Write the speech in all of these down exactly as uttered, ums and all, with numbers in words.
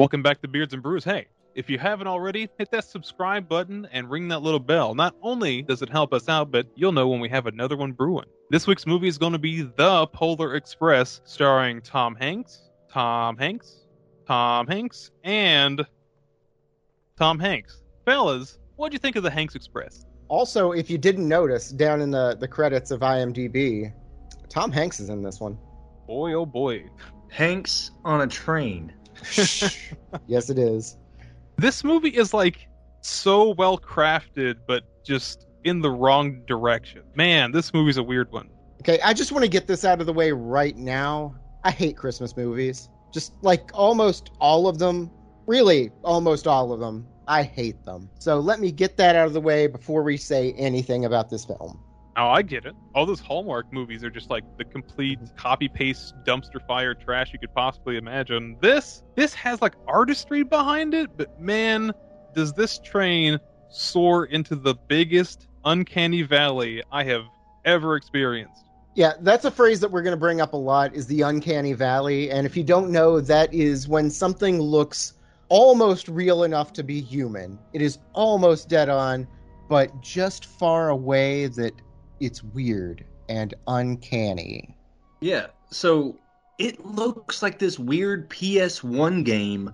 Welcome back to Beards and Brews. Hey, if you haven't already, hit that subscribe button and ring that little bell. Not only does it help us out, but you'll know when we have another one brewing. This week's movie is going to be The Polar Express, starring Tom Hanks, Tom Hanks, Tom Hanks, and Tom Hanks. Fellas, what'd you think of The Hanks Express? Also, if you didn't notice, down in the, the credits of I M D B, Tom Hanks is in this one. Boy, oh boy. Hanks on a train. Yes, it is. This movie is like so well crafted, but just in the wrong direction. Man, this movie's a weird one. Okay, I just want to get this out of the way right now. I hate Christmas movies. Just like almost all of them. Really, almost all of them. I hate them. So let me get that out of the way before we say anything about this film. Oh, I get it. All those Hallmark movies are just like the complete copy-paste dumpster fire trash you could possibly imagine. This, this has like artistry behind it, but man, does this train soar into the biggest uncanny valley I have ever experienced. Yeah, that's a phrase that we're going to bring up a lot, is the uncanny valley. And if you don't know, that is when something looks almost real enough to be human. It is almost dead on, but just far away that it's weird and uncanny. Yeah, so it looks like this weird P S one game,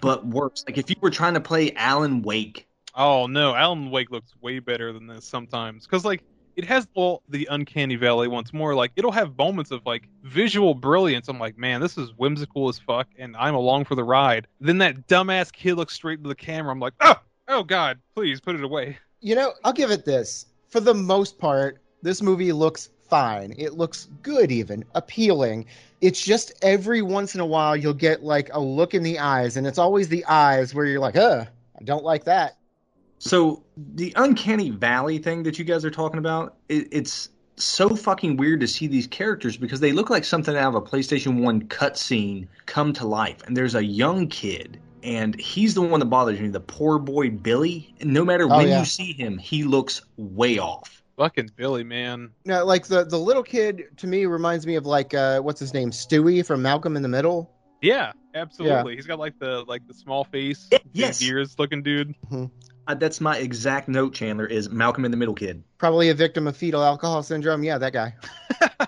but worse. Like if you were trying to play Alan Wake. Oh, no, Alan Wake looks way better than this sometimes. Because, like, it has all the uncanny valley once more. Like, it'll have moments of, like, visual brilliance. I'm like, man, this is whimsical as fuck, and I'm along for the ride. Then that dumbass kid looks straight into the camera. I'm like, oh, oh, God, please put it away. You know, I'll give it this. For the most part, this movie looks fine. It looks good even, appealing. It's just every once in a while you'll get like a look in the eyes, and it's always the eyes where you're like, ugh, I don't like that. So the uncanny valley thing that you guys are talking about, it, it's so fucking weird to see these characters because they look like something out of a PlayStation one cutscene come to life. And there's a young kid, and he's the one that bothers me, the poor boy Billy. And no matter oh, when yeah. you see him, he looks way off. Fucking Billy, man. No, like the, the little kid to me reminds me of like, uh, what's his name? Stewie from Malcolm in the Middle. Yeah, absolutely. Yeah. He's got like the like the small face, it, yes. big ears looking dude. Mm-hmm. Uh, that's my exact note, Chandler, is Malcolm in the Middle kid. Probably a victim of fetal alcohol syndrome. Yeah, that guy.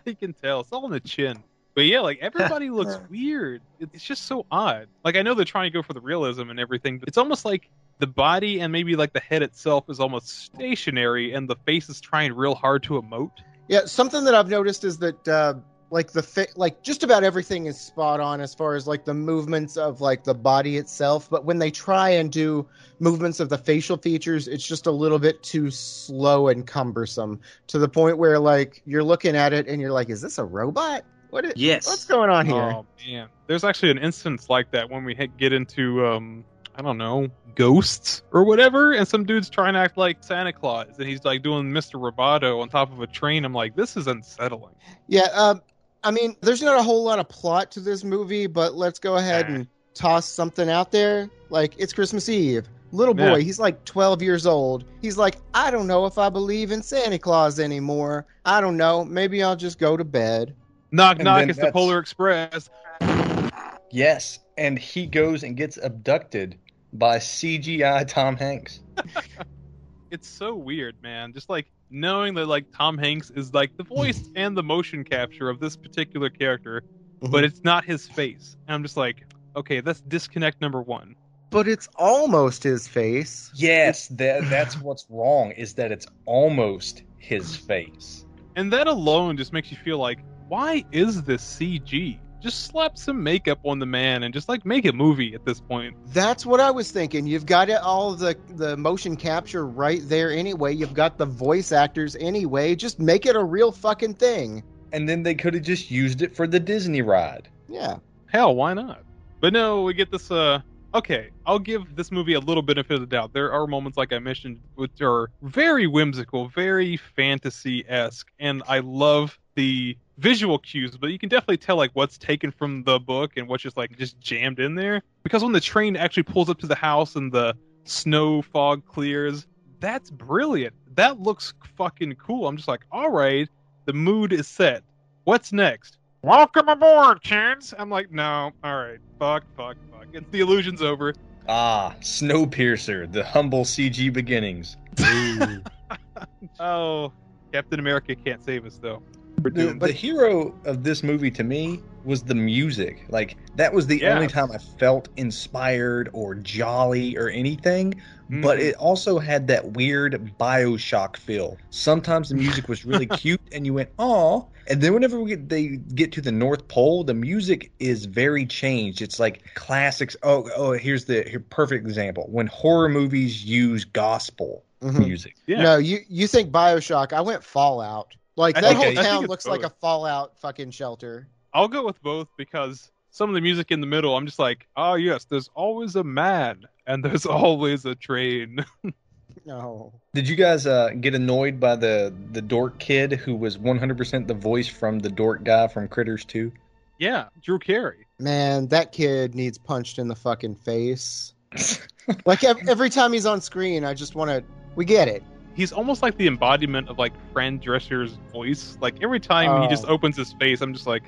You can tell. It's all in the chin. But yeah, like, everybody looks weird. It's just so odd. Like, I know they're trying to go for the realism and everything, but it's almost like the body and maybe, like, the head itself is almost stationary, and the face is trying real hard to emote. Yeah, something that I've noticed is that, uh, like, the fa- like just about everything is spot on as far as, like, the movements of, like, the body itself. But when they try and do movements of the facial features, it's just a little bit too slow and cumbersome to the point where, like, you're looking at it and you're like, is this a robot? What is, yes. What's going on here? Oh, man. There's actually an instance like that when we get into, um, I don't know, ghosts or whatever, and some dude's trying to act like Santa Claus, and he's, like, doing Mister Roboto on top of a train. I'm like, this is unsettling. Yeah, um, I mean, there's not a whole lot of plot to this movie, but let's go ahead nah. and toss something out there. Like, it's Christmas Eve. Little boy, yeah. he's like twelve years old. He's like, I don't know if I believe in Santa Claus anymore. I don't know. Maybe I'll just go to bed. Knock, and knock, it's the Polar Express. Yes, and he goes and gets abducted by C G I Tom Hanks. It's so weird, man. Just, like, knowing that, like, Tom Hanks is, like, the voice and the motion capture of this particular character, but it's not his face. And I'm just like, okay, that's disconnect number one. But it's almost his face. Yes, that, that's what's wrong, is that it's almost his face. And that alone just makes you feel like, why is this C G? Just slap some makeup on the man and just, like, make a movie at this point. That's what I was thinking. You've got it, all the, the motion capture right there anyway. You've got the voice actors anyway. Just make it a real fucking thing. And then they could have just used it for the Disney ride. Yeah. Hell, why not? But no, we get this, uh... okay, I'll give this movie a little benefit of the doubt. There are moments, like I mentioned, which are very whimsical, very fantasy-esque, and I love the visual cues, but you can definitely tell like what's taken from the book and what's just like just jammed in there. Because when the train actually pulls up to the house and the snow fog clears, that's brilliant. That looks fucking cool. I'm just like, all right, the mood is set. What's next? welcome aboard, kids. I'm like, no, all right, fuck, fuck, fuck. It's, the illusion's over. Ah, Snowpiercer, the humble C G beginnings. Oh, Captain America can't save us, though. The, the hero of this movie, to me, was the music. Like, that was the yeah. only time I felt inspired or jolly or anything. Mm. But it also had that weird BioShock feel. Sometimes the music was really cute, and you went, aw. And then whenever we get, they get to the North Pole, the music is very changed. It's like classics. Oh, oh, here's the here, perfect example. When horror movies use gospel mm-hmm. music. Yeah. No, you, you think BioShock. I went Fallout. Like, that whole town looks like a Fallout fucking shelter. I'll go with both because some of the music in the middle, I'm just like, oh, yes, there's always a man and there's always a train. No. Did you guys uh, get annoyed by the, the dork kid who was one hundred percent the voice from the dork guy from Critters two? Yeah, Drew Carey. Man, that kid needs punched in the fucking face. Like, every time he's on screen, I just want to... We get it. He's almost like the embodiment of, like, Fran Drescher's voice. Like, every time oh. he just opens his face, I'm just like,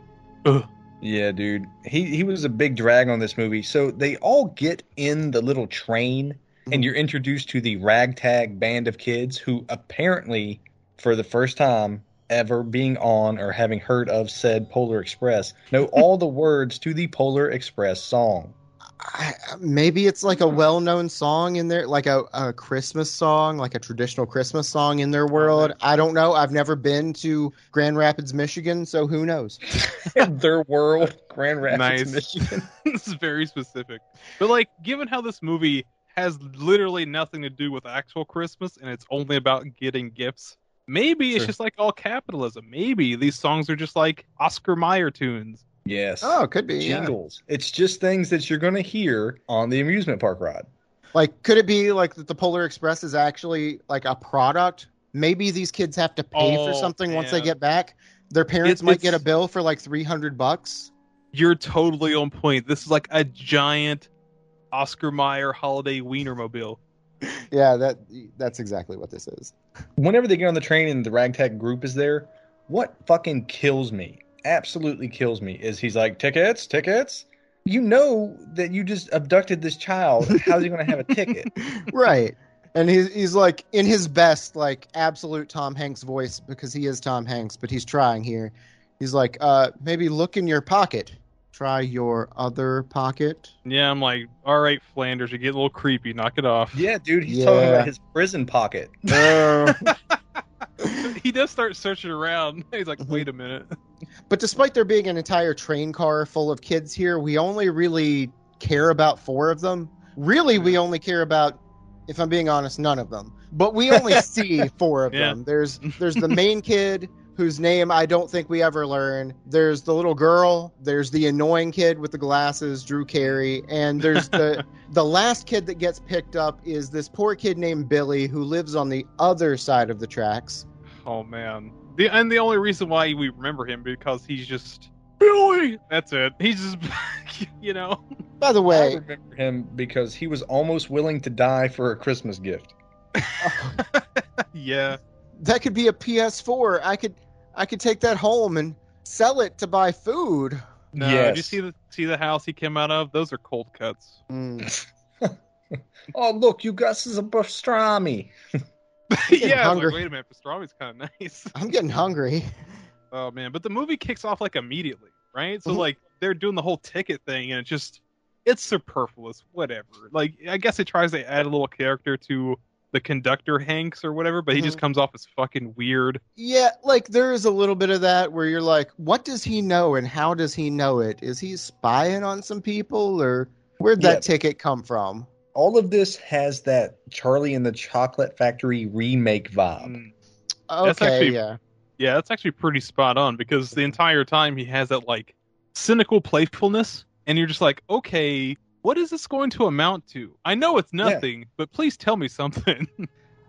ugh. Yeah, dude. He he was a big drag on this movie. So they all get in the little train, mm-hmm. and you're introduced to the ragtag band of kids who apparently, for the first time ever being on or having heard of said Polar Express, know all the words to the Polar Express song. I, maybe it's like a well-known song in there, like a, a Christmas song, like a traditional Christmas song in their world. I don't know. I've never been to Grand Rapids, Michigan, so who knows? Their world, Grand Rapids, nice. Michigan. This is very specific. But, like, given how this movie has literally nothing to do with actual Christmas and it's only about getting gifts, maybe sure. it's just like all capitalism. Maybe these songs are just like Oscar Mayer tunes. Yes. Oh, it could be. Jingles. Yeah. It's just things that you're going to hear on the amusement park ride. Like, could it be like that the Polar Express is actually like a product? Maybe these kids have to pay oh, for something man. once they get back. Their parents it, might get a bill for like three hundred bucks. You're totally on point. This is like a giant Oscar Mayer holiday wienermobile. Yeah, that that's exactly what this is. Whenever they get on the train and the ragtag group is there, what fucking kills me? Absolutely kills me is he's like, tickets, tickets. You know that you just abducted this child. How's he going to have a ticket? Right. And he's, he's like in his best, like absolute Tom Hanks voice, because he is Tom Hanks, but he's trying here. He's like, uh, maybe look in your pocket. Try your other pocket. Yeah. I'm like, all right, Flanders, you get a little creepy. Knock it off. Yeah, dude. He's yeah. talking about his prison pocket. Uh... He does start searching around. He's like, wait a minute. But despite there being an entire train car full of kids here, we only really care about four of them. Really, we only care about, if I'm being honest, none of them. But we only see four of yeah. them. There's there's the main kid, whose name I don't think we ever learn. There's the little girl. There's the annoying kid with the glasses, Drew Carey. And there's the the last kid that gets picked up is this poor kid named Billy, who lives on the other side of the tracks. Oh, man. The, and the only reason why we remember him because he's just Billy. That's it. He's just, you know. By the way, I remember him because he was almost willing to die for a Christmas gift. Oh. Yeah, that could be a P S four. I could, I could take that home and sell it to buy food. No, yes. Did you see the see the house he came out of? Those are cold cuts. Mm. Oh, look, you got some pastrami. Yeah, I was like, wait a minute, pastrami's kind of nice. I'm getting hungry. Oh, man, but the movie kicks off, like, immediately, right? So, mm-hmm. like, they're doing the whole ticket thing, and it's just, it's superfluous, whatever. Like, I guess it tries to add a little character to the conductor, Hanks, or whatever, but he mm-hmm. just comes off as fucking weird. Yeah, like, there is a little bit of that where you're like, what does he know, and how does he know it? Is he spying on some people, or where'd that yeah. ticket come from? All of this has that Charlie and the Chocolate Factory remake vibe. Okay, that's actually, yeah. Yeah, that's actually pretty spot on because the entire time he has that, like, cynical playfulness, and you're just like, okay, what is this going to amount to? I know it's nothing, yeah. but please tell me something.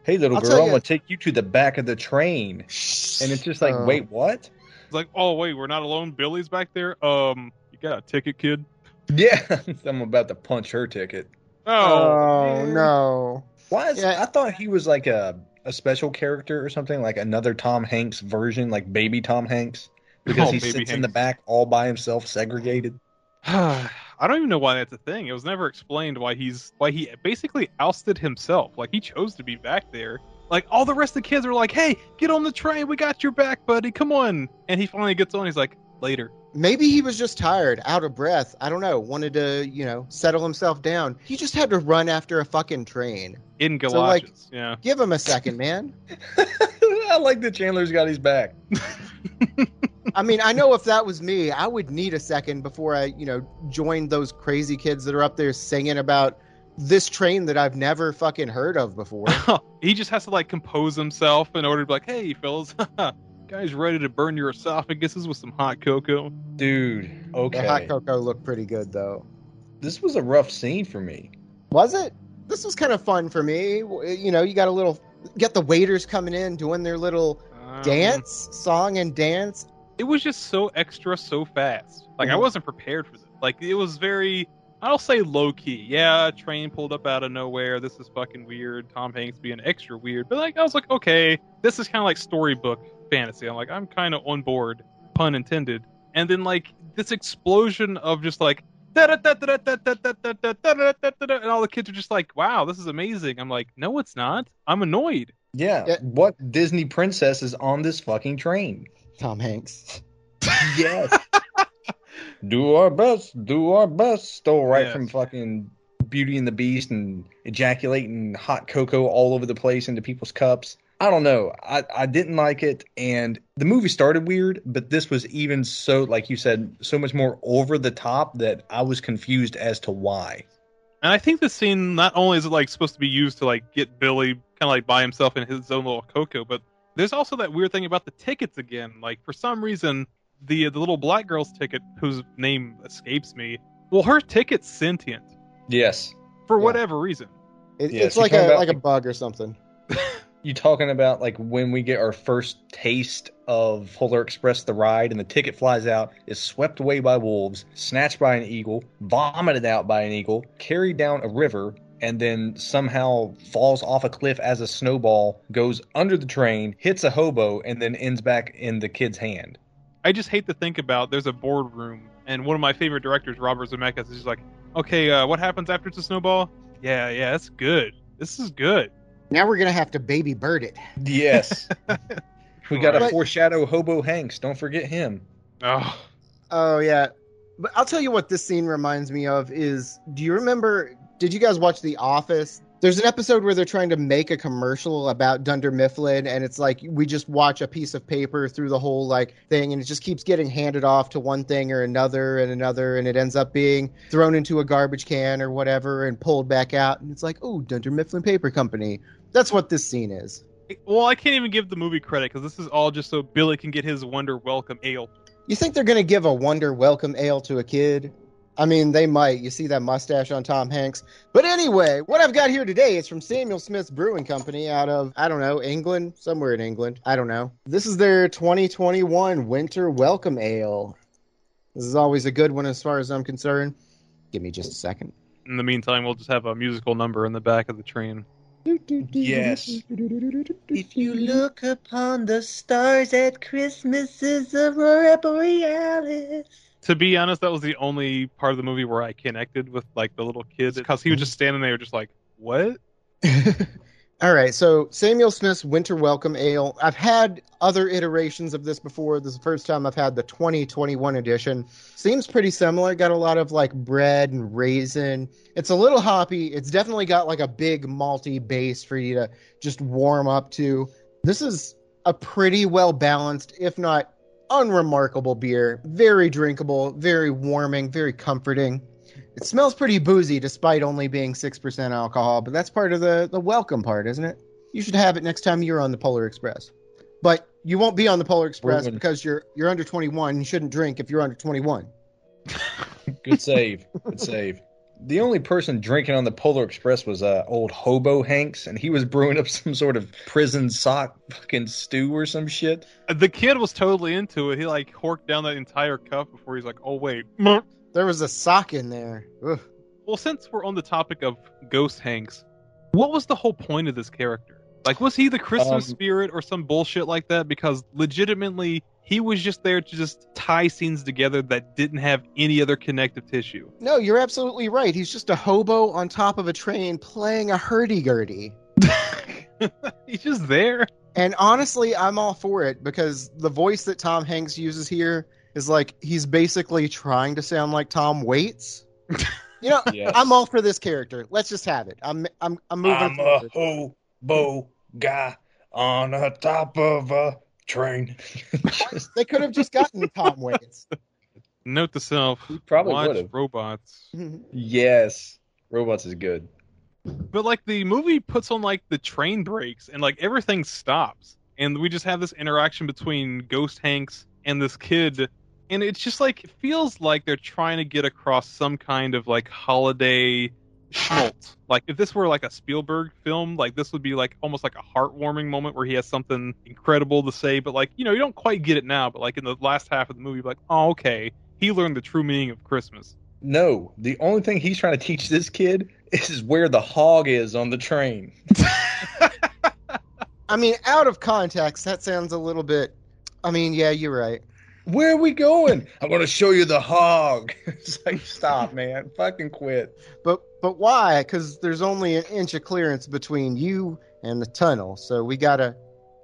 Hey, little I'll girl, I'm going to take you to the back of the train. And it's just like, uh, wait, what? It's like, oh, wait, we're not alone? Billy's back there? Um, you got a ticket, kid? Yeah, I'm about to punch her ticket. Oh, oh no! Why is yeah. I thought he was like a a special character or something, like another Tom Hanks version, like baby Tom Hanks. Because oh, he sits Hanks. in the back all by himself, segregated. I don't even know why that's a thing. It was never explained why he's why he basically ousted himself. Like, he chose to be back there. Like, all the rest of the kids are like, hey, get on the train. We got your back, buddy. Come on. And he finally gets on. He's like, later. Maybe he was just tired, out of breath. I don't know. Wanted to, you know, settle himself down. He just had to run after a fucking train. In garages. So, like, yeah. Give him a second, man. I like that Chandler's got his back. I mean, I know if that was me, I would need a second before I, you know, joined those crazy kids that are up there singing about this train that I've never fucking heard of before. He just has to, like, compose himself in order to be like, hey, fellas, guys ready to burn your esophaguses with some hot cocoa? Dude, okay. The hot cocoa looked pretty good, though. This was a rough scene for me. Was it? This was kind of fun for me. You know, you got a little... Got the waiters coming in, doing their little um, dance, song and dance. It was just so extra, so fast. Like, mm-hmm. I wasn't prepared for this. Like, it was very... I'll say low-key. Yeah, train pulled up out of nowhere. This is fucking weird. Tom Hanks being extra weird. But, like, I was like, okay, this is kind of like storybook fantasy. I'm like, I'm kind of on board, pun intended. And then, like, this explosion of just, like, and all the kids are just like, wow, this is amazing. I'm like, no, it's not. I'm annoyed. Yeah, yeah. What Disney princess is on this fucking train? Tom Hanks. Yes. Do our best, do our best. Stole right yes. from fucking Beauty and the Beast and ejaculating hot cocoa all over the place into people's cups. I don't know. I, I didn't like it, and the movie started weird, but this was even so, like you said, so much more over the top that I was confused as to why. And I think this scene, not only is it like supposed to be used to like get Billy kind of like by himself in his own little cocoa, but there's also that weird thing about the tickets again. Like, for some reason, the the little black girl's ticket, whose name escapes me, well, her ticket's sentient. Yes. For yeah. whatever reason. It, yes. It's like a, about, like a bug or something. You talking about, like, when we get our first taste of Polar Express, the ride, and the ticket flies out, is swept away by wolves, snatched by an eagle, vomited out by an eagle, carried down a river, and then somehow falls off a cliff as a snowball, goes under the train, hits a hobo, and then ends back in the kid's hand. I just hate to think about, there's a boardroom, and one of my favorite directors, Robert Zemeckis, is just like, okay, uh, what happens after it's a snowball? Yeah, yeah, that's good. This is good. Now we're going to have to baby bird it. Yes. We got to foreshadow Hobo Hanks. Don't forget him. Oh. Oh, yeah. But I'll tell you what this scene reminds me of is, do you remember, did you guys watch The Office? There's an episode where they're trying to make a commercial about Dunder Mifflin, and it's like we just watch a piece of paper through the whole like thing, and it just keeps getting handed off to one thing or another and another, and it ends up being thrown into a garbage can or whatever and pulled back out. And it's like, oh, Dunder Mifflin Paper Company. That's what this scene is. Well, I can't even give the movie credit because this is all just so Billy can get his Wonder Welcome Ale. You think they're going to give a Wonder Welcome Ale to a kid? I mean, they might. You see that mustache on Tom Hanks. But anyway, what I've got here today is from Samuel Smith's Brewing Company out of, I don't know, England? Somewhere in England. I don't know. This is their twenty twenty-one Winter Welcome Ale. This is always a good one as far as I'm concerned. Give me just a second. In the meantime, we'll just have a musical number in the back of the train. Yes. If you look upon the stars at Christmas, is the Aurora Borealis. To be honest, that was the only part of the movie where I connected with like the little kids because he was just standing there just like, what? All right, so Samuel Smith's Winter Welcome Ale. I've had other iterations of this before. This is the first time I've had the twenty twenty-one edition. Seems pretty similar. Got a lot of like bread and raisin. It's a little hoppy. It's definitely got like a big malty base for you to just warm up to. This is a pretty well-balanced, if not unremarkable beer. Very drinkable, very warming, very comforting. It smells pretty boozy despite only being six percent alcohol, but that's part of the, the welcome part, isn't it? You should have it next time you're on the Polar Express. But you won't be on the Polar Express Ruben. because you're you're under twenty-one. You shouldn't drink if you're under twenty-one. Good save. Good save. The only person drinking on the Polar Express was uh, old Hobo Hanks, and he was brewing up some sort of prison sock fucking stew or some shit. The kid was totally into it. He, like, horked down that entire cup before he's like, oh, wait. There was a sock in there. Ugh. Well, since we're on the topic of Ghost Hanks, what was the whole point of this character? Like, was he the Christmas um, spirit or some bullshit like that? Because legitimately, He was just there to just tie scenes together that didn't have any other connective tissue. No, you're absolutely right. He's just a hobo on top of a train playing a hurdy-gurdy. He's just there. And honestly, I'm all for it, because the voice that Tom Hanks uses here is like, he's basically trying to sound like Tom Waits. You know, yes. I'm all for this character. Let's just have it. I'm I'm I'm moving. I'm a hobo guy on the top of a train. They could have just gotten Tom Waits. Note to self: we probably watch would've. Robots. Yes, Robots is good. But like the movie puts on like the train breaks and like everything stops, and we just have this interaction between Ghost Hanks and this kid, and it's just like, it feels like they're trying to get across some kind of like holiday schmaltz. Like if this were like a Spielberg film, like this would be like almost like a heartwarming moment where he has something incredible to say, but like, you know, you don't quite get it now, but like in the last half of the movie, like, oh, okay, he learned the true meaning of Christmas. No, the only thing he's trying to teach this kid is where the hog is on the train. I mean, out of context, that sounds a little bit... I mean, yeah, you're right. Where are we going? I'm going to show you the hog. It's like, stop, man. Fucking quit. But but why? Because there's only an inch of clearance between you and the tunnel, so we got to...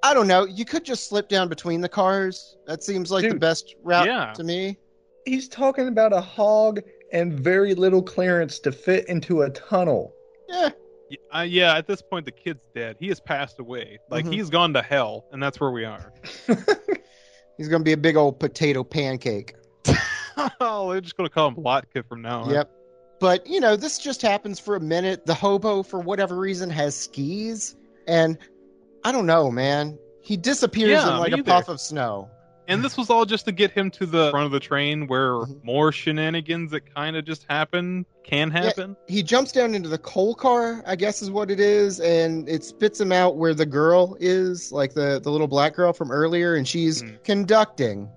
I don't know. You could just slip down between the cars. That seems like Dude, the best route yeah. to me. He's talking about a hog... and very little clearance to fit into a tunnel. Yeah. Uh, yeah, at this point, the kid's dead. He has passed away. Like, mm-hmm. he's gone to hell, and that's where we are. He's going to be a big old potato pancake. Oh, they're just going to call him Lotka from now on. Yep. But, you know, this just happens for a minute. The hobo, for whatever reason, has skis. And I don't know, man. He disappears yeah, in, like, a either. puff of snow. And this was all just to get him to the front of the train where mm-hmm. more shenanigans that kind of just happen can happen. Yeah, he jumps down into the coal car, I guess is what it is, and it spits him out where the girl is, like the, the little black girl from earlier, and she's mm. conducting.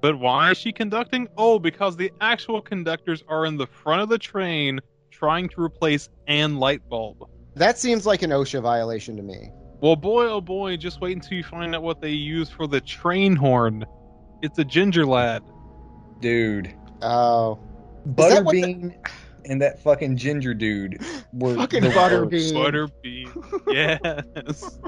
But why is she conducting? Oh, because the actual conductors are in the front of the train trying to replace an light bulb. That seems like an OSHA violation to me. Well, boy, oh boy, just wait until you find out what they use for the train horn. It's a ginger lad. Dude. Oh. Butterbean the... and that fucking ginger dude were fucking Butterbean. Butterbean. Yes.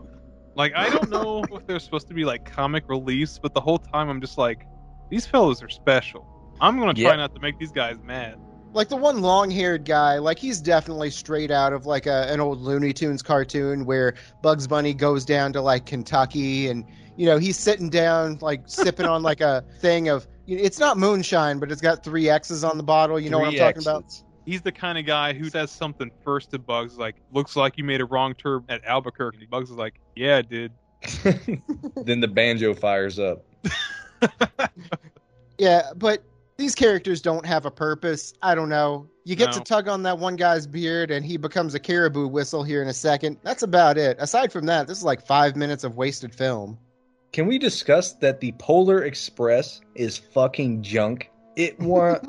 Like, I don't know if they're supposed to be, like, comic relief, but the whole time I'm just like, these fellows are special. I'm going to try yep. not to make these guys mad. Like, the one long-haired guy, like, he's definitely straight out of, like, a, an old Looney Tunes cartoon where Bugs Bunny goes down to, like, Kentucky and, you know, he's sitting down, like, sipping on, like, a thing of... It's not moonshine, but it's got three X's on the bottle. You know three what I'm X's. talking about? He's the kind of guy who says something first to Bugs, like, looks like you made a wrong turn at Albuquerque. And Bugs is like, yeah, I did. Then the banjo fires up. Yeah, but... these characters don't have a purpose. I don't know. You get no. to tug on that one guy's beard, and he becomes a caribou whistle here in a second. That's about it. Aside from that, this is like five minutes of wasted film. Can we discuss that the Polar Express is fucking junk? It wa-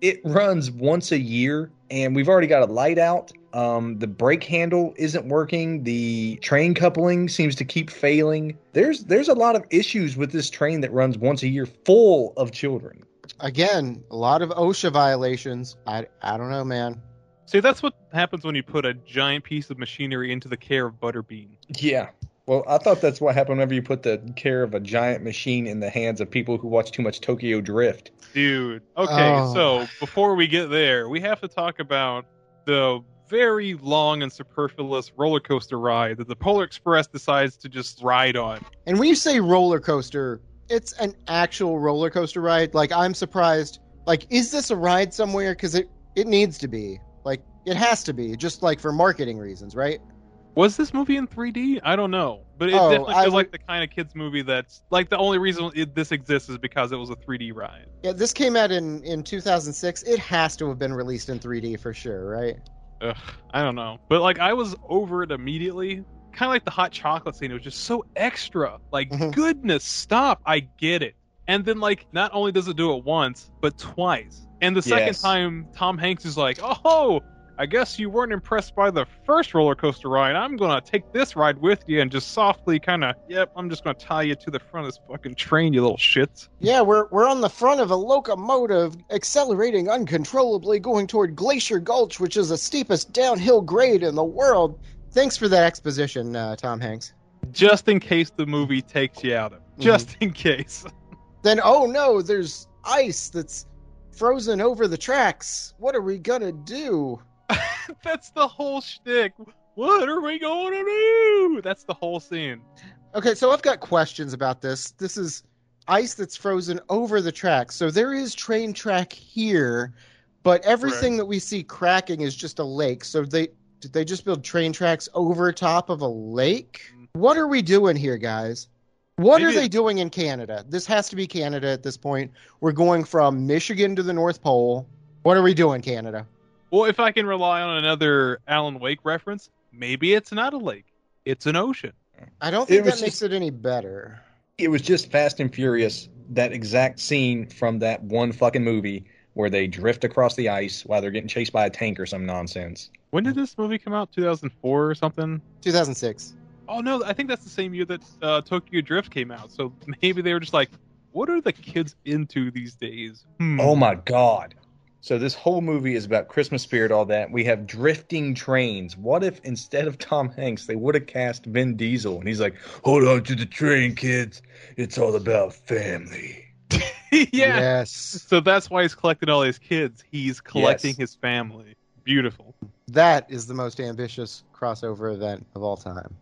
it runs once a year, and we've already got a light out. Um, the brake handle isn't working. The train coupling seems to keep failing. There's there's a lot of issues with this train that runs once a year, full of children. Again, a lot of OSHA violations. I, I don't know, man. See, that's what happens when you put a giant piece of machinery into the care of Butterbean. Yeah. Well, I thought that's what happened whenever you put the care of a giant machine in the hands of people who watch too much Tokyo Drift. Dude. Okay, oh. So before we get there, we have to talk about the very long and superfluous roller coaster ride that the Polar Express decides to just ride on. And when you say roller coaster... it's an actual roller coaster ride. Like, I'm surprised. Like, is this a ride somewhere? Because it, it needs to be. Like, it has to be. Just, like, for marketing reasons, right? Was this movie in three D? I don't know. But it oh, definitely feels like the kind of kids movie that's... like, the only reason it, this exists is because it was a three D ride. Yeah, this came out in, in two thousand six. It has to have been released in three D for sure, right? Ugh, I don't know. But, like, I was over it immediately... kind of like the hot chocolate scene. It was just so extra. Like, mm-hmm. goodness, stop. I get it. And then, like, not only does it do it once, but twice. And the yes. second time, Tom Hanks is like, oh, I guess you weren't impressed by the first roller coaster ride. I'm going to take this ride with you and just softly kind of, yep, I'm just going to tie you to the front of this fucking train, you little shits. Yeah, we're we're on the front of a locomotive, accelerating uncontrollably, going toward Glacier Gulch, which is the steepest downhill grade in the world. Thanks for that exposition, uh, Tom Hanks. Just in case the movie takes you out of it. Just mm-hmm. in case. Then, oh no, there's ice that's frozen over the tracks. What are we going to do? That's the whole shtick. What are we going to do? That's the whole scene. Okay, so I've got questions about this. This is ice that's frozen over the track. So there is train track here, but everything right. that we see cracking is just a lake. So they did they just build train tracks over top of a lake? What are we doing here, guys? What Maybe. are they doing in Canada? This has to be Canada at this point. We're going from Michigan to the North Pole. What are we doing, Canada? Well, if I can rely on another Alan Wake reference, maybe it's not a lake. It's an ocean. I don't think that makes it any better. It was just Fast and Furious, that exact scene from that one fucking movie where they drift across the ice while they're getting chased by a tank or some nonsense. When did this movie come out? two thousand four or something? two thousand six. Oh, no, I think that's the same year that uh, Tokyo Drift came out. So maybe they were just like, what are the kids into these days? Hmm. Oh, my God. So this whole movie is about Christmas spirit, all that. We have drifting trains. What if instead of Tom Hanks, they would have cast Vin Diesel? And he's like, hold on to the train, kids. It's all about family. Yeah. Yes. So that's why he's collecting all his kids. He's collecting yes. his family. Beautiful. That is the most ambitious crossover event of all time.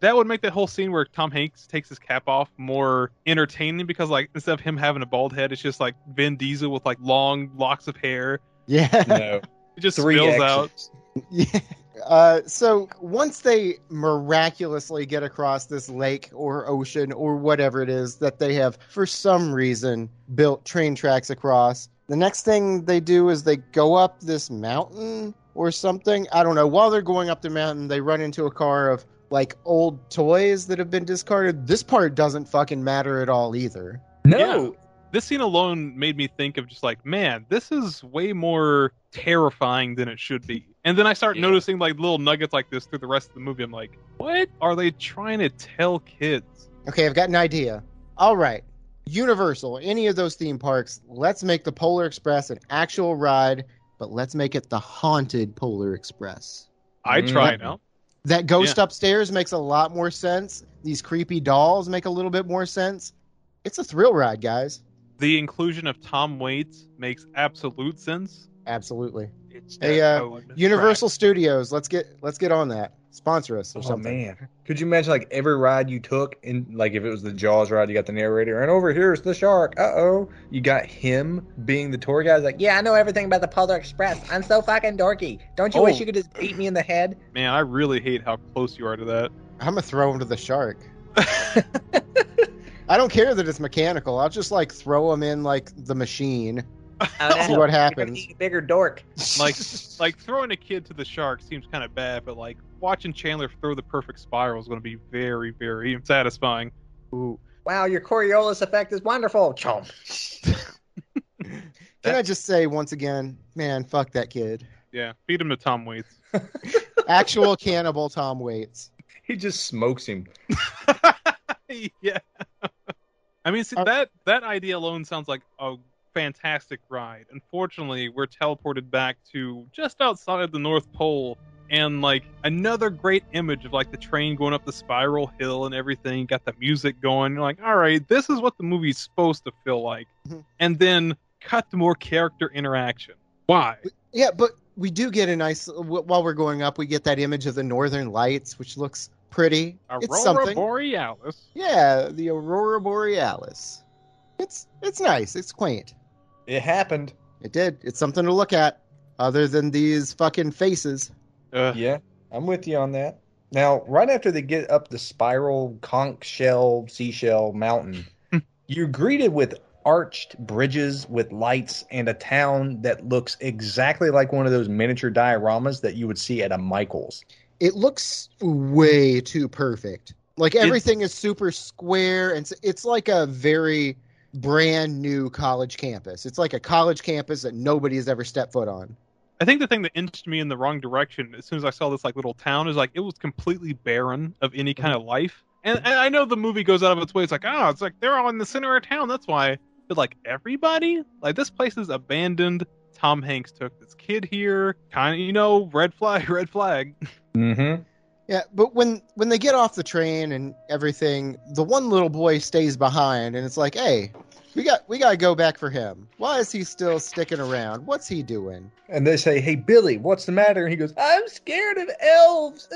That would make that whole scene where Tom Hanks takes his cap off more entertaining because, like, instead of him having a bald head, it's just like Vin Diesel with like long locks of hair. Yeah, no, it just Three spills exits. out. Yeah. Uh, so once they miraculously get across this lake or ocean or whatever it is that they have for some reason built train tracks across, the next thing they do is they go up this mountain or something. I don't know. While they're going up the mountain, they run into a car of like old toys that have been discarded. This part doesn't fucking matter at all either. No. Yeah. This scene alone made me think of just like, man, this is way more terrifying than it should be. And then I start yeah. noticing like little nuggets like this through the rest of the movie. I'm like, what are they trying to tell kids? Okay, I've got an idea. All right. Universal, any of those theme parks, let's make the Polar Express an actual ride, but let's make it the Haunted Polar Express. I'd try it out. That ghost yeah. upstairs makes a lot more sense. These creepy dolls make a little bit more sense. It's a thrill ride, guys. The inclusion of Tom Waits makes absolute sense. Absolutely. It's hey, uh, Universal track. Studios, let's get let's get on that. Sponsor us or oh, something. Oh, man. Could you imagine, like, every ride you took, and like, if it was the Jaws ride, you got the narrator, and over here's the shark, uh-oh. You got him being the tour guide, like, yeah, I know everything about the Polar Express. I'm so fucking dorky. Don't you oh. wish you could just beat me in the head? Man, I really hate how close you are to that. I'm going to throw him to the shark. I don't care that it's mechanical. I'll just, like, throw him in, like, the machine. Oh, see what happens. Bigger dork. Like, like throwing a kid to the shark seems kind of bad, but like watching Chandler throw the perfect spiral is going to be very, very satisfying. Ooh. Wow, your Coriolis effect is wonderful. Chomp. Can I just say once again, man, fuck that kid. Yeah, feed him to Tom Waits. Actual cannibal Tom Waits. He just smokes him. Yeah. I mean, see, uh, that that idea alone sounds like a fantastic ride. Unfortunately, we're teleported back to just outside of the North Pole, and like another great image of like the train going up the spiral hill and everything, got the music going. You're like, all right, this is what the movie's supposed to feel like. Mm-hmm. And then cut to more character interaction. Why? Yeah, but we do get a nice, while we're going up, we get that image of the northern lights, which looks pretty. Aurora it's something. Borealis. Yeah, the Aurora Borealis. It's it's nice. It's quaint. It happened. It did. It's something to look at other than these fucking faces. Uh, yeah, I'm with you on that. Now, right after they get up the spiral conch shell, seashell mountain, you're greeted with arched bridges with lights and a town that looks exactly like one of those miniature dioramas that you would see at a Michael's. It looks way too perfect. Like everything it's, is super square, and it's like a very brand new college campus. It's like a college campus that nobody has ever stepped foot on. I think the thing that inched me in the wrong direction as soon as I saw this like little town is like it was completely barren of any kind of life. And, and I know the movie goes out of its way. It's like, oh, it's like they're all in the center of town. That's why. But like everybody, like this place is abandoned. Tom Hanks took this kid here. Kind of, you know, red flag, red flag. Mm-hmm. Yeah, but when, when they get off the train and everything, the one little boy stays behind, and it's like, hey, we got we got to go back for him. Why is he still sticking around? What's he doing? And they say, hey, Billy, what's the matter? And he goes, I'm scared of elves.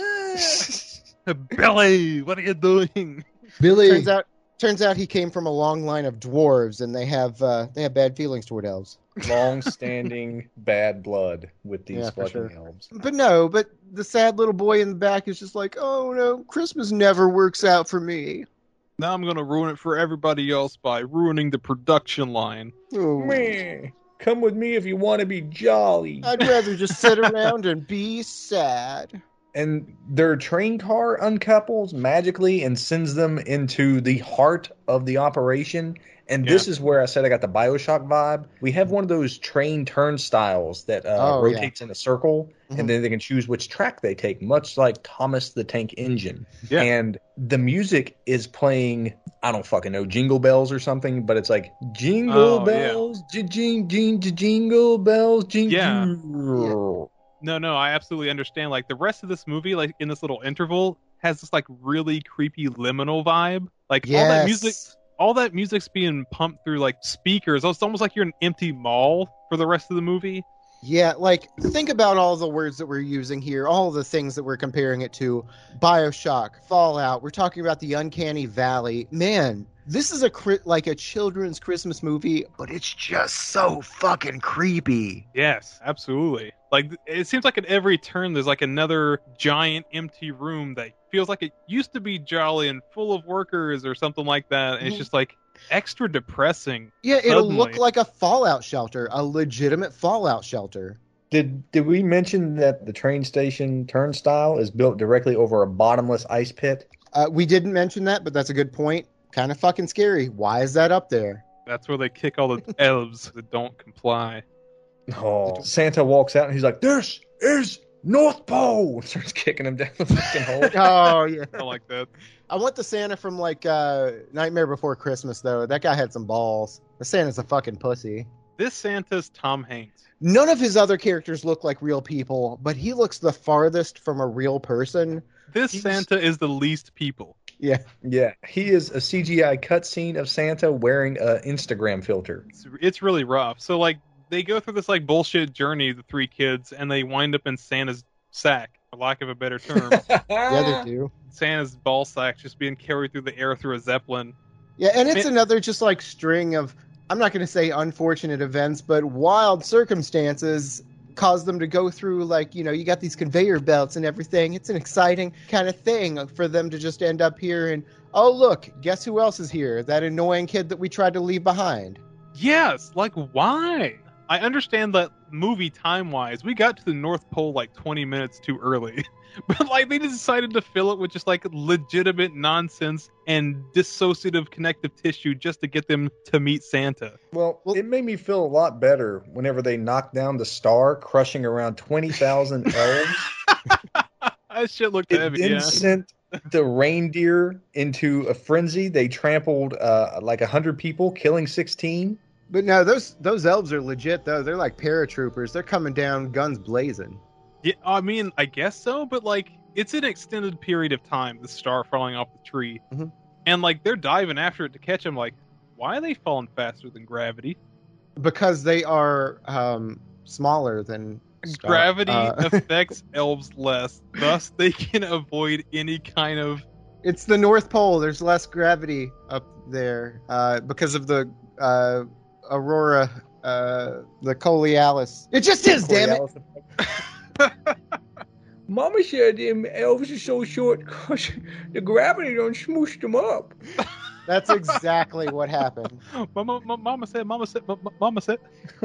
Billy, what are you doing? Billy. Turns out, turns out he came from a long line of dwarves, and they have uh, they have bad feelings toward elves. Long-standing bad blood with these yeah, fucking sure. elves. But no, but the sad little boy in the back is just like, oh no, Christmas never works out for me. Now I'm going to ruin it for everybody else by ruining the production line. Oh. Meh. Come with me if you want to be jolly. I'd rather just sit around and be sad. And their train car uncouples magically and sends them into the heart of the operation. And yeah. this is where I said I got the BioShock vibe. We have one of those train turnstiles that uh, oh, rotates yeah. in a circle, mm-hmm. and then they can choose which track they take, much like Thomas the Tank Engine. Yeah. And the music is playing, I don't fucking know, Jingle Bells or something, but it's like, Jingle oh, Bells, yeah. jing, jing, Jingle Bells, Jingle yeah. yeah. No, no, I absolutely understand. Like, the rest of this movie, like, in this little interval, has this, like, really creepy liminal vibe. Like, yes. all that music... All that music's being pumped through, like, speakers. It's almost like you're in an empty mall for the rest of the movie. Yeah, like, think about all the words that we're using here, all the things that we're comparing it to. BioShock, Fallout, we're talking about the Uncanny Valley. Man, this is, a like, a children's Christmas movie, but it's just so fucking creepy. Yes, absolutely. Like, it seems like at every turn there's, like, another giant empty room that feels like it used to be jolly and full of workers or something like that. And it's just like extra depressing. Yeah, it'll suddenly. Look like a Fallout shelter, a legitimate Fallout shelter. Did did we mention that the train station turnstile is built directly over a bottomless ice pit? Uh, we didn't mention that, but that's a good point. Kind of fucking scary. Why is that up there? That's where they kick all the elves that don't comply. Oh, Santa walks out and he's like, "This is North Pole!" Starts kicking him down the fucking hole. Oh, yeah. I like that. I want the Santa from, like, uh, Nightmare Before Christmas, though. That guy had some balls. The Santa's a fucking pussy. This Santa's Tom Hanks. None of his other characters look like real people, but he looks the farthest from a real person. This He's... Santa is the least people. Yeah. Yeah. He is a C G I cutscene of Santa wearing an Instagram filter. It's, it's really rough. So, like, they go through this, like, bullshit journey, the three kids, and they wind up in Santa's sack, for lack of a better term. Yeah, they do. Santa's ball sack just being carried through the air through a Zeppelin. Yeah, and it's Man. another just, like, string of, I'm not going to say unfortunate events, but wild circumstances cause them to go through, like, you know, you got these conveyor belts and everything. It's an exciting kind of thing for them to just end up here and, oh, look, guess who else is here? That annoying kid that we tried to leave behind. Yes, like, why? I understand that movie time-wise, we got to the North Pole like twenty minutes too early. But like they decided to fill it with just like legitimate nonsense and dissociative connective tissue just to get them to meet Santa. Well, it made me feel a lot better whenever they knocked down the star, crushing around twenty thousand elves. That shit looked it heavy, yeah. Sent the reindeer into a frenzy. They trampled uh, like one hundred people, killing sixteen. But no, those those elves are legit, though. They're like paratroopers. They're coming down guns blazing. Yeah, I mean, I guess so, but, like, it's an extended period of time, the star falling off the tree. Mm-hmm. And, like, they're diving after it to catch him. Like, why are they falling faster than gravity? Because they are um, smaller than star. Gravity uh, affects elves less. Thus, they can avoid any kind of... It's the North Pole. There's less gravity up there uh, because of the... Uh, Aurora, uh, the Borealis. It just is, damn it. Mama said them elves are so short because the gravity don't smoosh them up. That's exactly what happened. Mama, mama said, mama said, mama said.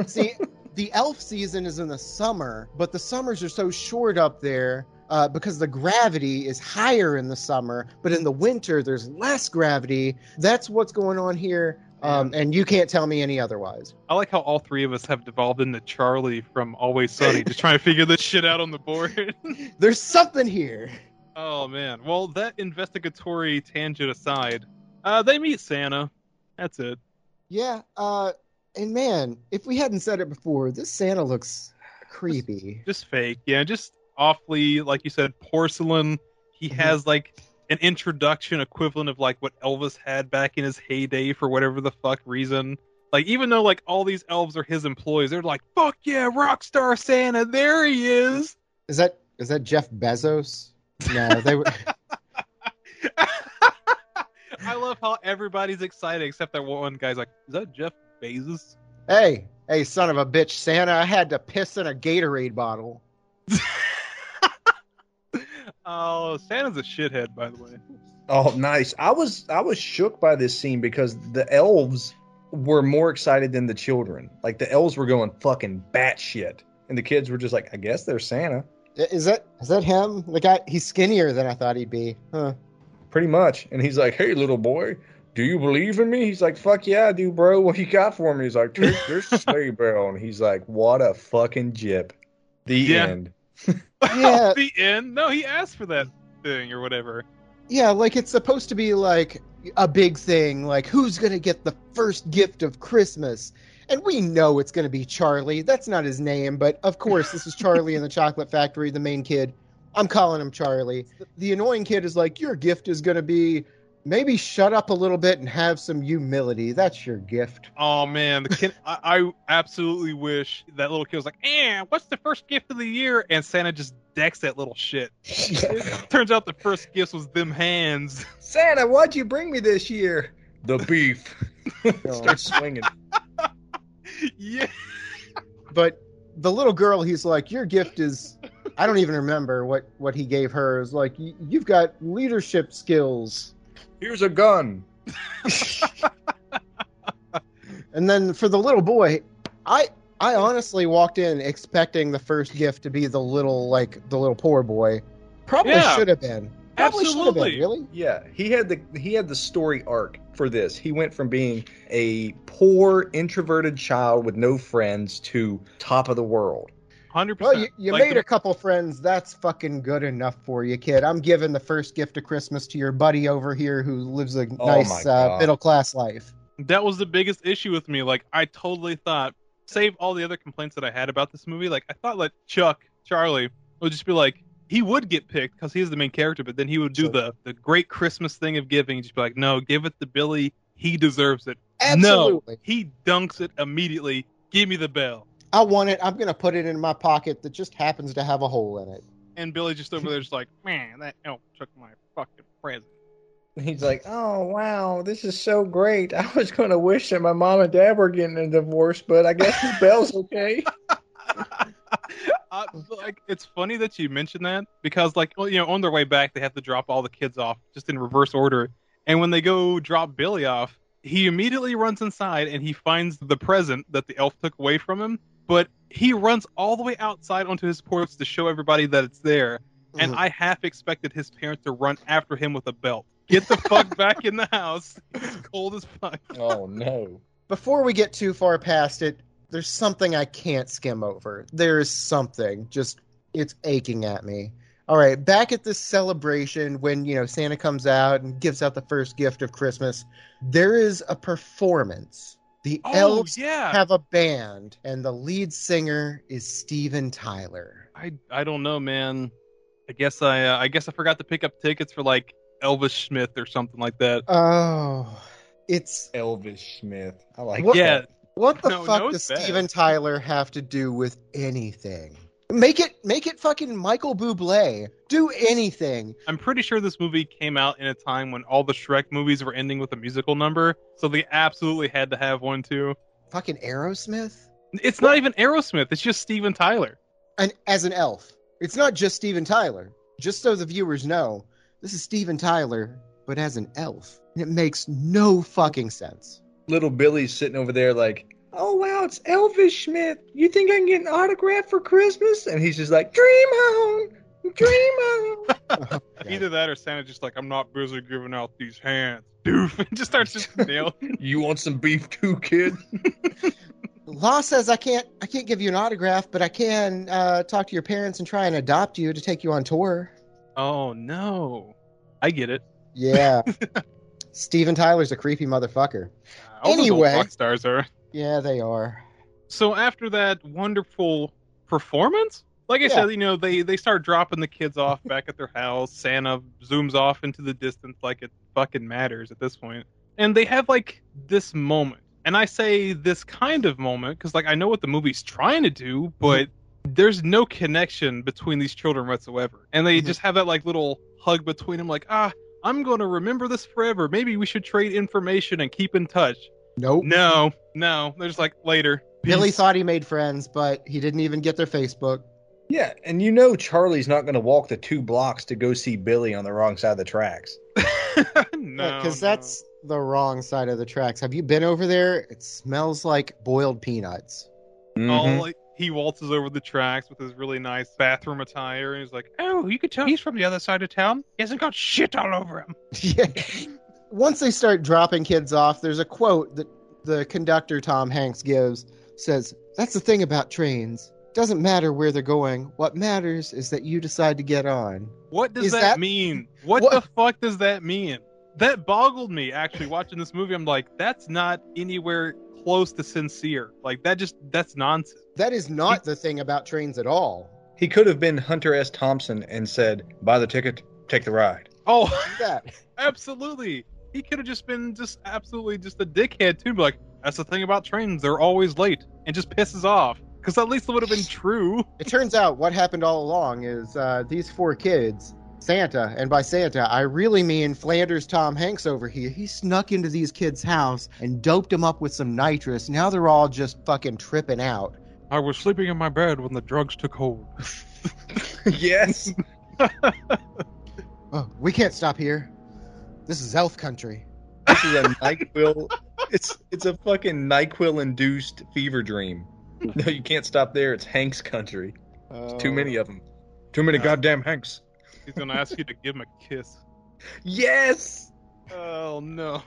See, the elf season is in the summer, but the summers are so short up there uh, because the gravity is higher in the summer, but in the winter there's less gravity. That's what's going on here. Um, and you can't tell me any otherwise. I like how all three of us have devolved into Charlie from Always Sunny, just trying to figure this shit out on the board. There's something here. Oh, man. Well, that investigatory tangent aside, uh, they meet Santa. That's it. Yeah. Uh, and, man, if we hadn't said it before, this Santa looks creepy. Just, just fake. Yeah, just awfully, like you said, porcelain. He mm-hmm. has, like... an introduction equivalent of like what Elvis had back in his heyday for whatever the fuck reason. Like, even though like all these elves are his employees, they're like, fuck yeah, Rockstar Santa, there he is. Is that is that Jeff Bezos? No, they were... I love how everybody's excited except that one guy's like, is that Jeff Bezos? Hey, hey, son of a bitch, Santa, I had to piss in a Gatorade bottle. Oh, Santa's a shithead, by the way. Oh, nice. I was I was shook by this scene because the elves were more excited than the children. Like, the elves were going fucking batshit, and the kids were just like, I guess they're Santa. Is that is that him? The guy, he's skinnier than I thought he'd be. Huh. Pretty much. And he's like, hey, little boy, do you believe in me? He's like, fuck yeah, I do, bro. What you got for me? He's like, there's a sleigh bell. And he's like, what a fucking jip. The yeah. end. Yeah. The end? No, he asked for that thing or whatever. Yeah, like it's supposed to be like a big thing, like who's gonna get the first gift of Christmas? And we know it's gonna be Charlie. That's not his name, but of course this is Charlie in the Chocolate Factory, the main kid. I'm calling him Charlie. The annoying kid is like, your gift is gonna be maybe shut up a little bit and have some humility. That's your gift. Oh, man. The kid, I, I absolutely wish that little kid was like, eh, what's the first gift of the year? And Santa just decks that little shit. Turns out the first gift was them hands. Santa, what'd you bring me this year? The beef. Starts swinging. Yeah. But the little girl, he's like, your gift is... I don't even remember what, what he gave her. It was like, you've got leadership skills. Here's a gun. And then for the little boy, I I honestly walked in expecting the first gift to be the little like the little poor boy. Probably yeah, should have been. Probably should have been, really? Yeah, he had the he had the story arc for this. He went from being a poor introverted child with no friends to top of the world. one hundred percent. Well, you, you like made the... a couple friends. That's fucking good enough for you, kid. I'm giving the first gift of Christmas to your buddy over here who lives a oh nice uh, middle-class life. That was the biggest issue with me. Like, I totally thought, save all the other complaints that I had about this movie, like, I thought like Chuck, Charlie, would just be like, he would get picked because he's the main character, but then he would do sure. the, the great Christmas thing of giving. Just be like, no, give it to Billy. He deserves it. Absolutely. No, he dunks it immediately. Give me the bell. I want it. I'm going to put it in my pocket that just happens to have a hole in it. And Billy just over there is like, man, that elf took my fucking present. He's like, oh, wow, this is so great. I was going to wish that my mom and dad were getting a divorce, but I guess this bell's okay. I, like, it's funny that you mentioned that because, like, you know, on their way back, they have to drop all the kids off just in reverse order. And when they go drop Billy off, he immediately runs inside and he finds the present that the elf took away from him. But he runs all the way outside onto his porch to show everybody that it's there. And mm. I half expected his parents to run after him with a belt. Get the fuck back in the house. It's cold as fuck. Oh, no. Before we get too far past it, there's something I can't skim over. There is something. Just, it's aching at me. All right, back at this celebration when, you know, Santa comes out and gives out the first gift of Christmas, there is a performance. The oh, elves yeah. have a band, and the lead singer is Steven Tyler. I, I don't know, man. I guess I uh, I guess I forgot to pick up tickets for like Elvis Smith or something like that. Oh, it's Elvis Smith. I like what, yeah. What the no, fuck no, does bad. Steven Tyler have to do with anything? Make it make it fucking Michael Bublé. Do anything. I'm pretty sure this movie came out in a time when all the Shrek movies were ending with a musical number, so they absolutely had to have one too. Fucking Aerosmith? It's what? Not even Aerosmith. It's just Steven Tyler. And as an elf. It's not just Steven Tyler. Just so the viewers know, this is Steven Tyler, but as an elf. And it makes no fucking sense. Little Billy's sitting over there like, oh, wow, it's Elvis Smith. You think I can get an autograph for Christmas? And he's just like, dream on. Dreamer. Oh, either that or Santa just like, I'm not busy giving out these hands. Doof. And just starts just nailing. You want some beef too, kid? Law says I can't I can't give you an autograph, but I can uh, talk to your parents and try and adopt you to take you on tour. Oh, no. I get it. Yeah. Steven Tyler's a creepy motherfucker. Uh, anyway. Rock stars are. Yeah, they are. So after that wonderful performance, like I yeah. said, you know, they, they start dropping the kids off back at their house. Santa zooms off into the distance like it fucking matters at this point. And they have, like, this moment. And I say this kind of moment because, like, I know what the movie's trying to do, but mm-hmm. there's no connection between these children whatsoever. And they mm-hmm. just have that, like, little hug between them, like, ah, I'm going to remember this forever. Maybe we should trade information and keep in touch. Nope. No, no. They're just like, later. Peace. Billy thought he made friends, but he didn't even get their Facebook. Yeah, and you know Charlie's not going to walk the two blocks to go see Billy on the wrong side of the tracks. No. Because no. that's... the wrong side of the tracks. Have you been over there? It smells like boiled peanuts. Mm-hmm. Oh, like, he waltzes over the tracks with his really nice bathroom attire, and he's like, oh, you could tell he's from the other side of town. He hasn't got shit all over him. Yeah. Once they start dropping kids off, there's a quote that the conductor, Tom Hanks, gives. Says, that's the thing about trains. Doesn't matter where they're going. What matters is that you decide to get on. What does that, that mean? What, what the fuck does that mean? That boggled me, actually, watching this movie. I'm like, that's not anywhere close to sincere. Like, that just, that's nonsense. That is not he, the thing about trains at all. He could have been Hunter S. Thompson and said, buy the ticket, take the ride. Oh, that. Absolutely. He could have just been just absolutely just a dickhead, too. Be like, that's the thing about trains. They're always late. And just pisses off. Because at least it would have been true. It turns out what happened all along is uh, these four kids... Santa, and by Santa, I really mean Flanders Tom Hanks over here. He snuck into these kids' house and doped them up with some nitrous. Now they're all just fucking tripping out. I was sleeping in my bed when the drugs took hold. Yes. Oh, we can't stop here. This is elf country. This is a NyQuil. It's, it's a fucking NyQuil-induced fever dream. No, you can't stop there. It's Hanks country. Oh. There's too many of them. Too many yeah. goddamn Hanks. He's going to ask you to give him a kiss. Yes! Oh, no.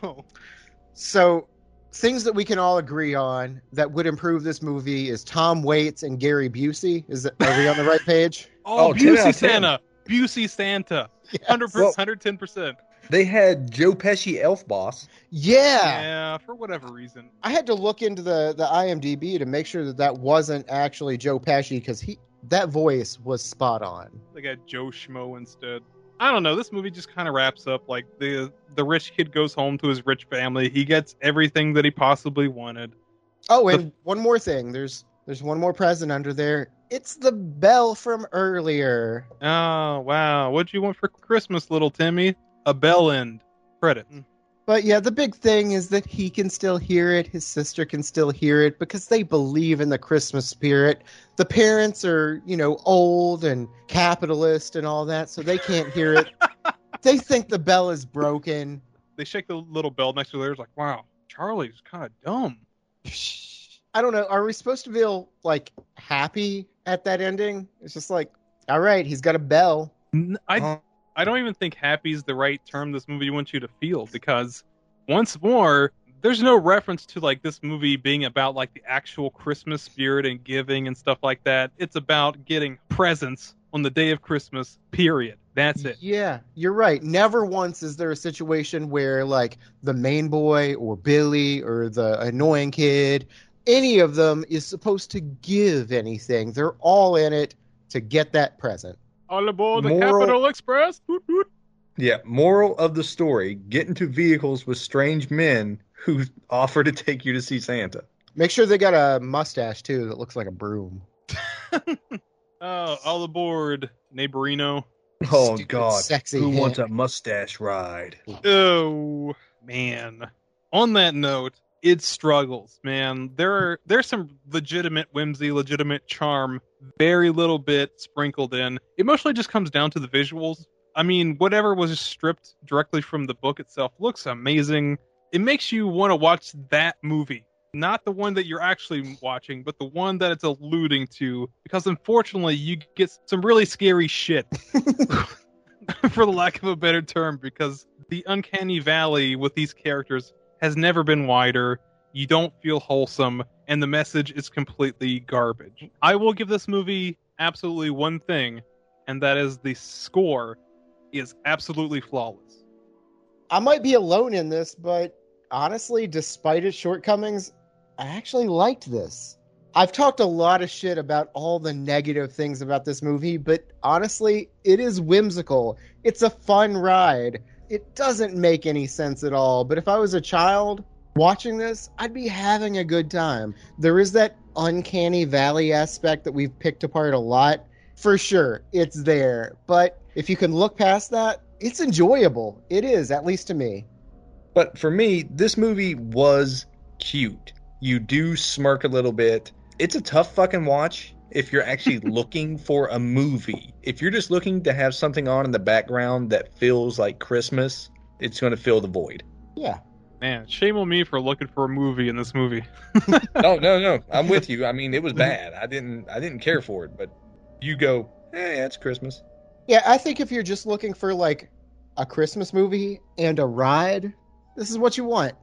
So, things that we can all agree on that would improve this movie is Tom Waits and Gary Busey. Is that, are we on the right page? oh, oh, Busey Santa. Busey Santa. Yes. one hundred percent, well, one hundred ten percent. They had Joe Pesci Elf Boss. Yeah. Yeah, for whatever reason. I had to look into the, the I M D B to make sure that that wasn't actually Joe Pesci because he... that voice was spot on. They got Joe Schmo instead. I don't know. This movie just kind of wraps up like the the rich kid goes home to his rich family. He gets everything that he possibly wanted. Oh, and the... one more thing. There's there's one more present under there. It's the bell from earlier. Oh, wow. What'd you want for Christmas, little Timmy? A bell end. Credit. But yeah, the big thing is that he can still hear it. His sister can still hear it because they believe in the Christmas spirit. The parents are, you know, old and capitalist and all that, so they can't hear it. They think the bell is broken. They shake the little bell next to theirs like, wow, Charlie's kind of dumb. I don't know. Are we supposed to feel, like, happy at that ending? It's just like, all right, he's got a bell. I... Uh- I don't even think happy is the right term this movie wants you to feel because once more, there's no reference to like this movie being about like the actual Christmas spirit and giving and stuff like that. It's about getting presents on the day of Christmas, period. That's it. Yeah, you're right. Never once is there a situation where like the main boy or Billy or the annoying kid, any of them is supposed to give anything. They're all in it to get that present. All aboard the moral, Capital Express. Woot, woot. Yeah, moral of the story, get into vehicles with strange men who offer to take you to see Santa. Make sure they got a mustache, too, that looks like a broom. Oh, all aboard, neighborino. Oh, stupid, God. Sexy who head. Wants a mustache ride? Oh, man. On that note, it struggles, man. There are there's some legitimate whimsy, legitimate charm, very little bit sprinkled in. It mostly just comes down to the visuals. I mean, whatever was stripped directly from the book itself looks amazing. It makes you want to watch that movie Not the one that you're actually watching, but the one that it's alluding to, because unfortunately you get some really scary shit, for the lack of a better term, because the uncanny valley with these characters has never been wider. You don't feel wholesome, and the message is completely garbage. I will give this movie absolutely one thing, and that is the score is absolutely flawless. I might be alone in this, but honestly, despite its shortcomings, I actually liked this. I've talked a lot of shit about all the negative things about this movie, but honestly, it is whimsical. It's a fun ride. It doesn't make any sense at all, but if I was a child watching this, I'd be having a good time. There is that uncanny valley aspect that we've picked apart a lot. For sure, it's there, but if you can look past that, it's enjoyable. It is, at least to me. But for me, this movie was cute. You do smirk a little bit. It's a tough fucking watch if you're actually looking for a movie. If you're just looking to have something on in the background that feels like Christmas, it's going to fill the void. Yeah. Man, shame on me for looking for a movie in this movie. No, no, no. I'm with you. I mean, it was bad. I didn't I didn't care for it, but you go, hey, it's Christmas. Yeah, I think if you're just looking for, like, a Christmas movie and a ride, this is what you want.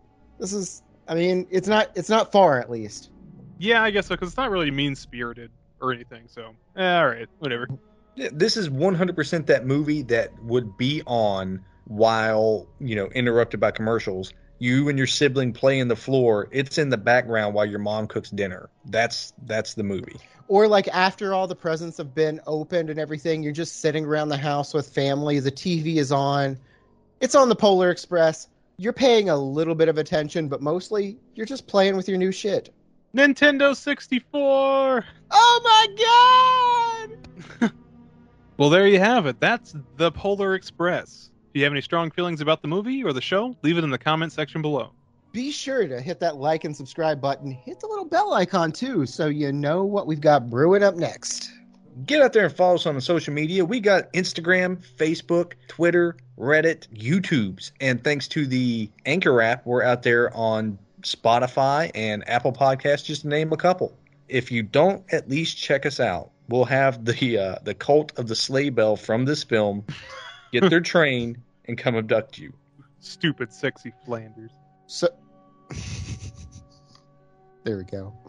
This is, I mean, it's not it's not far, at least. Yeah, I guess so, because it's not really mean-spirited or anything, so, eh, all right, whatever. This is one hundred percent that movie that would be on while, you know, interrupted by commercials. You and your sibling play in the floor. It's in the background while your mom cooks dinner. That's that's the movie. Or, like, after all the presents have been opened and everything, you're just sitting around the house with family. The T V is on. It's on the Polar Express. You're paying a little bit of attention, but mostly you're just playing with your new shit. Nintendo sixty-four! Oh my god! Well, there you have it. That's The Polar Express. If you have any strong feelings about the movie or the show, leave it in the comment section below. Be sure to hit that like and subscribe button. Hit the little bell icon, too, so you know what we've got brewing up next. Get out there and follow us on the social media. We got Instagram, Facebook, Twitter, Reddit, YouTubes. And thanks to the Anchor app, we're out there on Spotify and Apple Podcasts, just to name a couple. If you don't, at least check us out. We'll have the uh, the cult of the sleigh bell from this film get their train and come abduct you. Stupid, sexy Flanders. So, there we go.